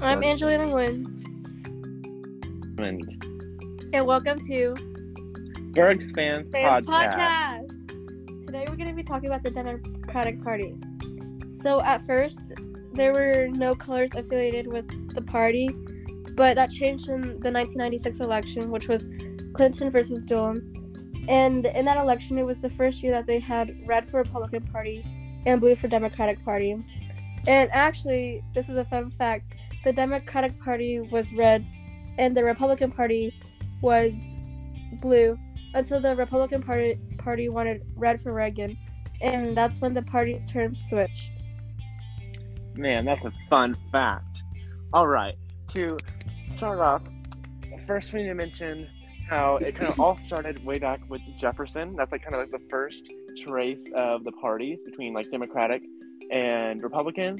I'm Angelina Nguyen. And welcome to Berks Fans Podcast. Today we're going to be talking about the Democratic Party. So at first, there were no colors affiliated with the party, but that changed in the 1996 election, which was Clinton versus Dole. And in that election, it was the first year that they had red for Republican Party and blue for Democratic Party. And actually, this is a fun fact, the Democratic Party was red and the Republican Party was blue until the Republican Party wanted red for Reagan. And that's when the party's terms switched. Man, that's a fun fact. All right, to start off, first we need to mention how it kind of all started way back with Jefferson. That's like kind of like the first trace of the parties between like Democratic and Republican,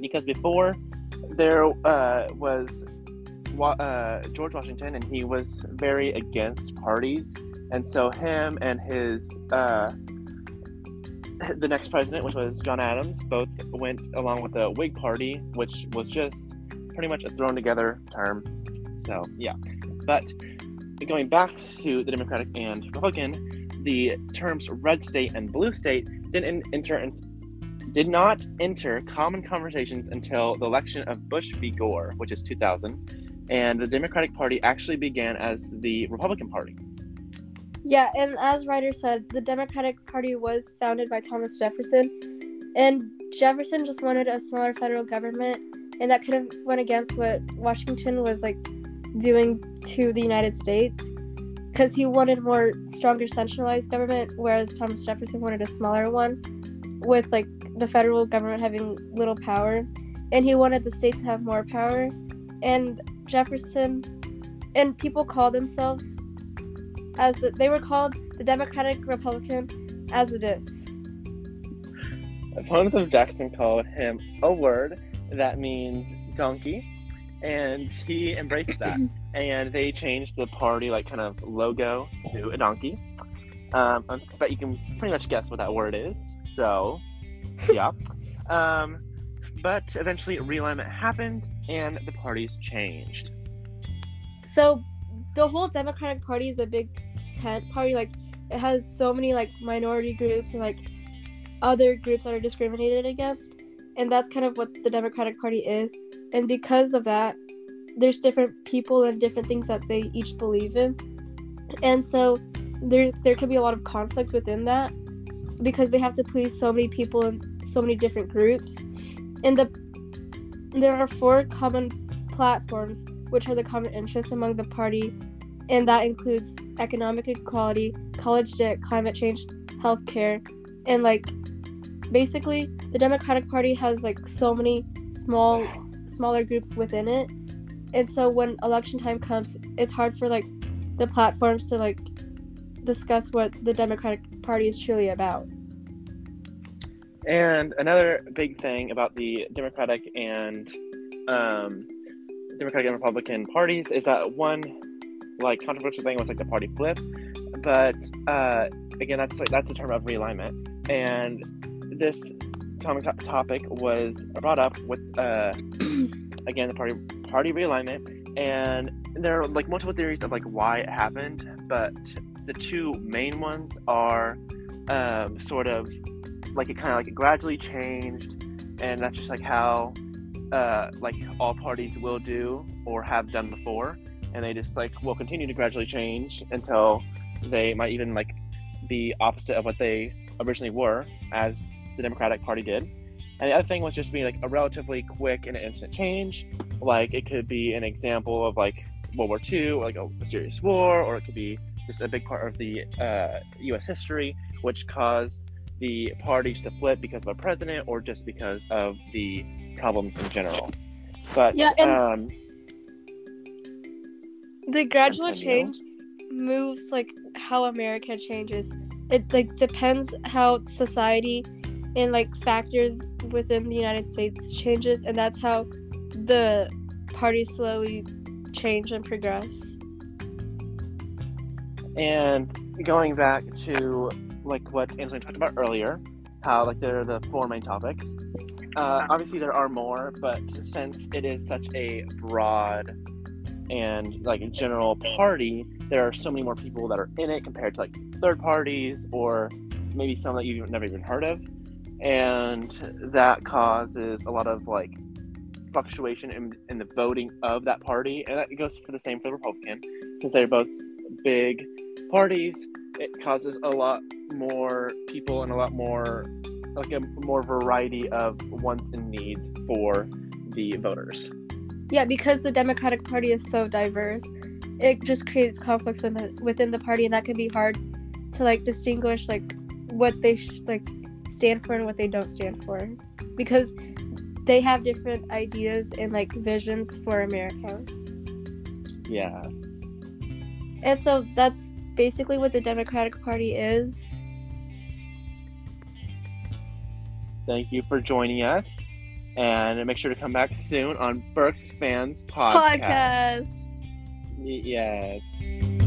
because before there was George Washington, and he was very against parties, and so him and his the next president, which was John Adams, both went along with the Whig Party, which was just pretty much a thrown together term. So yeah, but going back to the Democratic and Republican, the terms red state and blue state did not enter common conversations until the election of Bush v. Gore, which is 2000, and the Democratic Party actually began as the Republican Party. Yeah, and as Ryder said, the Democratic Party was founded by Thomas Jefferson, and Jefferson just wanted a smaller federal government, and that kind of went against what Washington was like doing to the United States, because he wanted more stronger centralized government, whereas Thomas Jefferson wanted a smaller one, with like the federal government having little power, and he wanted the states to have more power. And Jefferson, and people call themselves as they were called the Democratic Republican as it is. Opponents of Jackson called him a word that means donkey, and he embraced that, and they changed the party like kind of logo to a donkey. But you can pretty much guess what that word is, so yeah. But eventually realignment happened and the parties changed. So the whole Democratic Party is a big tent party. Like, it has so many like minority groups and like other groups that are discriminated against, and that's kind of what the Democratic Party is. And because of that, there's different people and different things that they each believe in, and so there could be a lot of conflict within that, because they have to please so many people and so many different groups. And there are four common platforms, which are the common interests among the party, and that includes economic equality, college debt, climate change, healthcare, and like basically the Democratic Party has like so many smaller groups within it. And so when election time comes, it's hard for like the platforms to like discuss what the Democratic Party is truly about. And another big thing about the Democratic and Republican parties is that one like controversial thing was like the party flip, but again, that's the term of realignment. And this topic was brought up with again the party realignment, and there are like multiple theories of like why it happened, but the two main ones are sort of like it gradually changed, and that's just like how like all parties will do or have done before, and they just like will continue to gradually change until they might even like be opposite of what they originally were, as the Democratic Party did. And the other thing was just being like a relatively quick and instant change. Like, it could be an example of like World War II or like a serious war, or it could be just a big part of the U.S. history, which caused the parties to flip because of a president or just because of the problems in general. But yeah, and the gradual change moves like how America changes. It like depends how society and like factors within the United States changes, and that's how the parties slowly change and progress. And going back to like what Angelina talked about earlier, how like there are the four main topics, Obviously there are more, but since it is such a broad and like a general party, there are so many more people that are in it compared to like third parties or maybe some that you've never even heard of, and that causes a lot of like fluctuation in the voting of that party, and that goes for the same for the Republican. Since they're both big parties, it causes a lot more people and a lot more like a more variety of wants and needs for the voters. Yeah, because the Democratic Party is so diverse, it just creates conflicts within the party, and that can be hard to like distinguish like what they stand for and what they don't stand for, because they have different ideas and like visions for America. Yes. And so that's basically what the Democratic Party is. Thank you for joining us, and make sure to come back soon on Berks Fans Podcast. Yes.